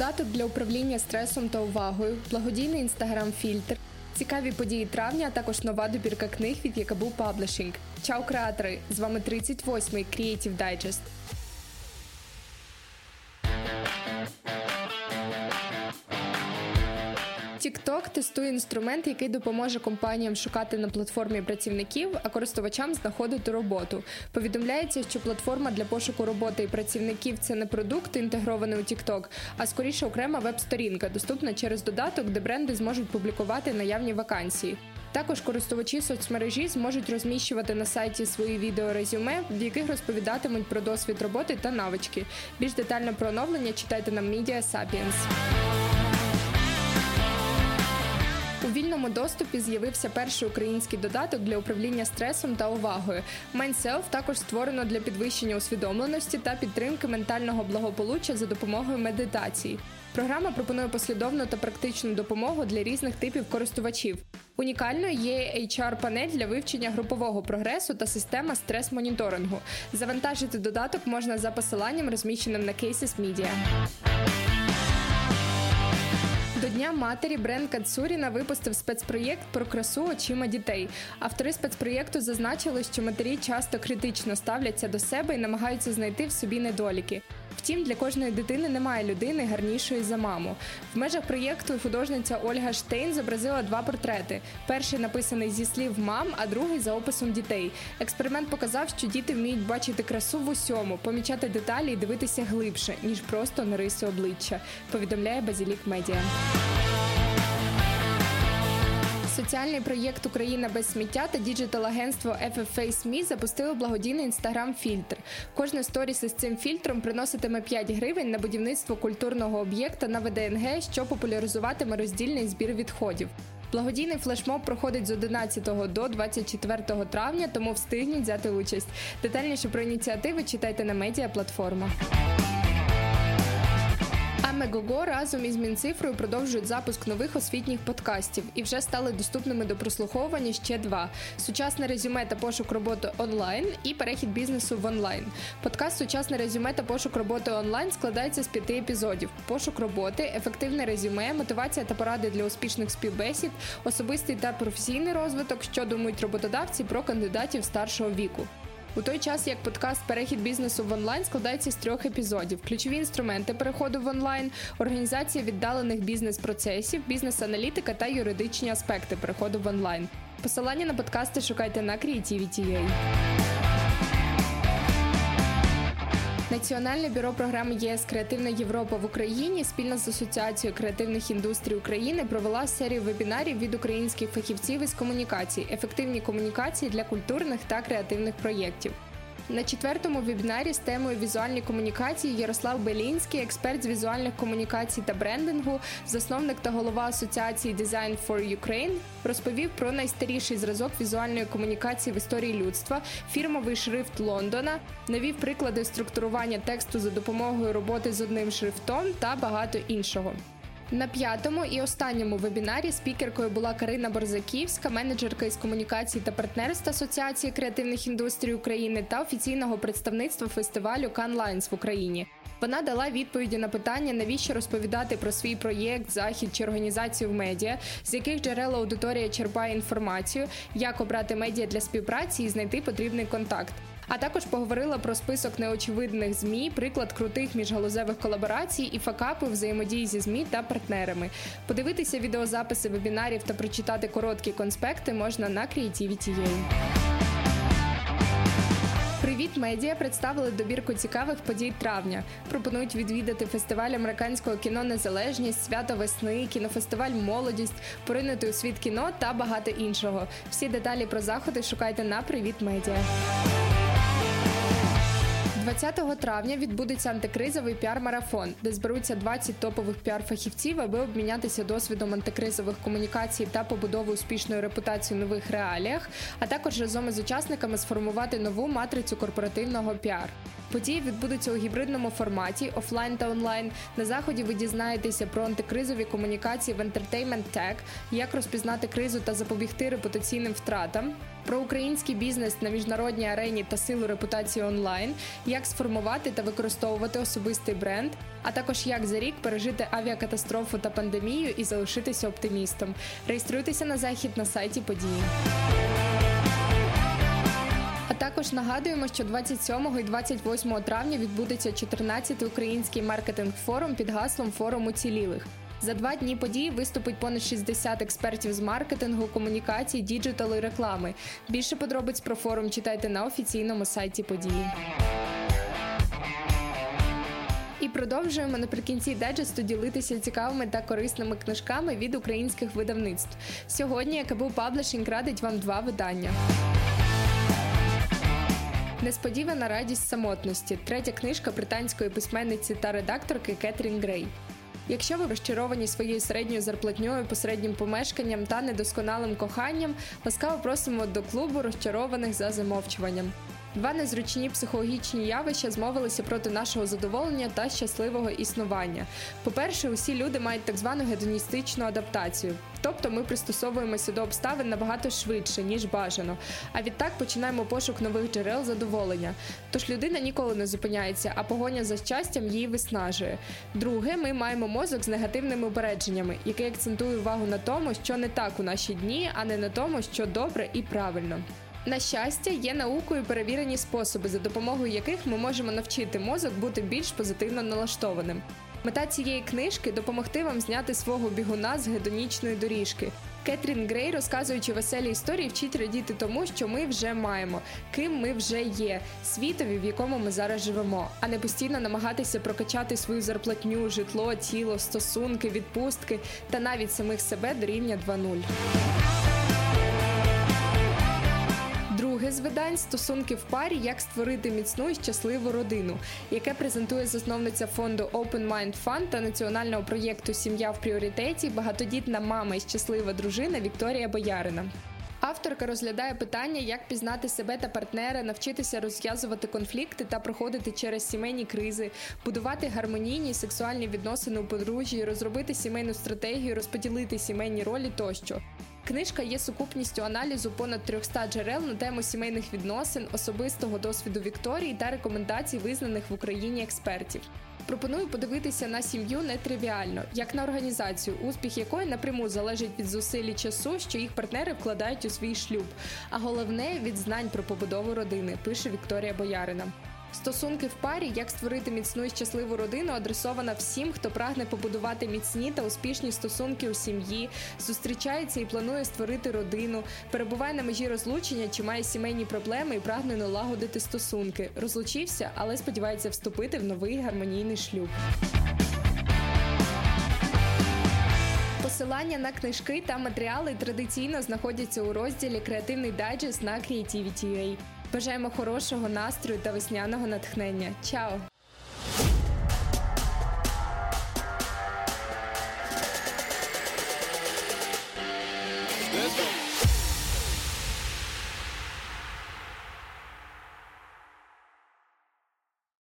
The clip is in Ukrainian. додаток для управління стресом та увагою, благодійний інстаграм-фільтр, цікаві події травня, а також нова добірка книг від АБУК Паблішинг. Чао, креатори! З вами 38-й Creative Digest. TikTok тестує інструмент, який допоможе компаніям шукати на платформі працівників, а користувачам знаходити роботу. Повідомляється, що платформа для пошуку роботи і працівників – це не продукт, інтегрований у TikTok, а скоріше окрема веб-сторінка, доступна через додаток, де бренди зможуть публікувати наявні вакансії. Також користувачі соцмережі зможуть розміщувати на сайті свої відео-резюме, в яких розповідатимуть про досвід роботи та навички. Більш детально про оновлення читайте на Media Sapiens. У вільному доступі з'явився перший український додаток для управління стресом та увагою. Mindself також створено для підвищення усвідомленості та підтримки ментального благополуччя за допомогою медитації. Програма пропонує послідовну та практичну допомогу для різних типів користувачів. Унікальною є HR-панель для вивчення групового прогресу та система стрес-моніторингу. Завантажити додаток можна за посиланням, розміщеним на Cases Media. До Дня матері бренд Кацуріна випустив спецпроєкт про красу очима дітей. Автори спецпроєкту зазначили, що матері часто критично ставляться до себе і намагаються знайти в собі недоліки. Втім, для кожної дитини немає людини гарнішої за маму. В межах проєкту художниця Ольга Штейн зобразила два портрети. Перший написаний зі слів мам, а другий за описом дітей. Експеримент показав, що діти вміють бачити красу в усьому, помічати деталі і дивитися глибше, ніж просто на риси обличчя, повідомляє Базілік Медіа. Соціальний проєкт «Україна без сміття» та діджитал-агентство ФФСМІ запустили благодійний інстаграм-фільтр. Кожне сторіс із цим фільтром приноситиме 5 гривень на будівництво культурного об'єкта на ВДНГ, що популяризуватиме роздільний збір відходів. Благодійний флешмоб проходить з 11 до 24 травня, тому встигніть взяти участь. Детальніше про ініціативи читайте на медіаплатформах. Меґого разом із Мінцифрою продовжують запуск нових освітніх подкастів і вже стали доступними до прослуховування ще 2: «Сучасне резюме та пошук роботи онлайн» і «Перехід бізнесу в онлайн». Подкаст «Сучасне резюме та пошук роботи онлайн» складається з 5 епізодів: пошук роботи, ефективне резюме, мотивація та поради для успішних співбесід, особистий та професійний розвиток, що думають роботодавці про кандидатів старшого віку. У той час, як подкаст «Перехід бізнесу в онлайн» складається з 3 епізодів: ключові інструменти переходу в онлайн, організація віддалених бізнес-процесів, бізнес-аналітика та юридичні аспекти переходу в онлайн. Посилання на подкасти шукайте на Creativity UA. Національне бюро програми ЄС «Креативна Європа в Україні» спільно з Асоціацією креативних індустрій України провела серію вебінарів від українських фахівців із комунікацій «Ефективні комунікації для культурних та креативних проєктів». На 4-му вебінарі з темою «Візуальні комунікації» Ярослав Белінський, експерт з візуальних комунікацій та брендингу, засновник та голова асоціації Design for Ukraine, розповів про найстаріший зразок візуальної комунікації в історії людства, фірмовий шрифт Лондона, нові приклади структурування тексту за допомогою роботи з одним шрифтом та багато іншого. На 5-му і останньому вебінарі спікеркою була Карина Борзаківська, менеджерка із комунікацій та партнерств Асоціації креативних індустрій України та офіційного представництва фестивалю CanLines в Україні. Вона дала відповіді на питання, навіщо розповідати про свій проєкт, захід чи організацію в медіа, з яких джерел аудиторія черпає інформацію, як обрати медіа для співпраці і знайти потрібний контакт. А також поговорила про список неочевидних ЗМІ, приклад крутих міжгалузевих колаборацій і факапи взаємодії зі ЗМІ та партнерами. Подивитися відеозаписи вебінарів та прочитати короткі конспекти можна на Creativity.ua. «Привіт Медіа» представили добірку цікавих подій травня. Пропонують відвідати фестиваль американського кіно «Незалежність», «Свято весни», кінофестиваль «Молодість», поринути у світ кіно та багато іншого. Всі деталі про заходи шукайте на «Привіт Медіа». 20 травня відбудеться антикризовий піар-марафон, де зберуться 20 топових піар-фахівців, аби обмінятися досвідом антикризових комунікацій та побудови успішної репутації в нових реаліях, а також разом із учасниками сформувати нову матрицю корпоративного піар. Події відбудуться у гібридному форматі, офлайн та онлайн. На заході ви дізнаєтеся про антикризові комунікації в Entertainment Tech, як розпізнати кризу та запобігти репутаційним втратам, про український бізнес на міжнародній арені та силу репутації онлайн, як сформувати та використовувати особистий бренд, а також як за рік пережити авіакатастрофу та пандемію і залишитися оптимістом. Реєструйтеся на захід на сайті події. А також нагадуємо, що 27 і 28 травня відбудеться 14-й український маркетинг-форум під гаслом «Форум уцілілих». За 2 дні події виступить понад 60 експертів з маркетингу, комунікацій, діджиталу і реклами. Більше подробиць про форум читайте на офіційному сайті події. І продовжуємо наприкінці дайджесту ділитися цікавими та корисними книжками від українських видавництв. Сьогодні АБУК Паблішинг радить вам 2 видання. «Несподівана радість самотності» – 3-я книжка британської письменниці та редакторки Кетрін Грей. Якщо ви розчаровані своєю середньою зарплатньою, посереднім помешканням та недосконалим коханням, ласкаво просимо до клубу розчарованих за замовчуванням. 2 незручні психологічні явища змовилися проти нашого задоволення та щасливого існування. По-перше, усі люди мають так звану гедоністичну адаптацію. Тобто ми пристосовуємося до обставин набагато швидше, ніж бажано. А відтак починаємо пошук нових джерел задоволення. Тож людина ніколи не зупиняється, а погоня за щастям її виснажує. 2, ми маємо мозок з негативними упередженнями, який акцентує увагу на тому, що не так у наші дні, а не на тому, що добре і правильно. На щастя, є наукою перевірені способи, за допомогою яких ми можемо навчити мозок бути більш позитивно налаштованим. Мета цієї книжки – допомогти вам зняти свого бігуна з гедонічної доріжки. Кетрін Грей, розказуючи веселі історії, вчить радіти тому, що ми вже маємо, ким ми вже є, світові, в якому ми зараз живемо, а не постійно намагатися прокачати свою зарплатню, житло, тіло, стосунки, відпустки та навіть самих себе до рівня 2.0. З видань «Стосунки в парі. Як створити міцну і щасливу родину», яке презентує засновниця фонду Open Mind Fund та національного проєкту «Сім'я в пріоритеті» багатодітна мама і щаслива дружина Вікторія Боярина. Авторка розглядає питання, як пізнати себе та партнера, навчитися розв'язувати конфлікти та проходити через сімейні кризи, будувати гармонійні сексуальні відносини у подружжі, розробити сімейну стратегію, розподілити сімейні ролі тощо. Книжка є сукупністю аналізу понад 300 джерел на тему сімейних відносин, особистого досвіду Вікторії та рекомендацій визнаних в Україні експертів. Пропоную подивитися на сім'ю нетривіально, як на організацію, успіх якої напряму залежить від зусиль і часу, що їх партнери вкладають у свій шлюб, а головне – від знань про побудову родини, пише Вікторія Боярина. «Стосунки в парі. Як створити міцну і щасливу родину» адресована всім, хто прагне побудувати міцні та успішні стосунки у сім'ї, зустрічається і планує створити родину, перебуває на межі розлучення чи має сімейні проблеми і прагне налагодити стосунки, розлучився, але сподівається вступити в новий гармонійний шлюб. Посилання на книжки та матеріали традиційно знаходяться у розділі «Креативний дайджест» на Creativity UA. Бажаємо хорошого настрою та весняного натхнення. Чао! Let's go.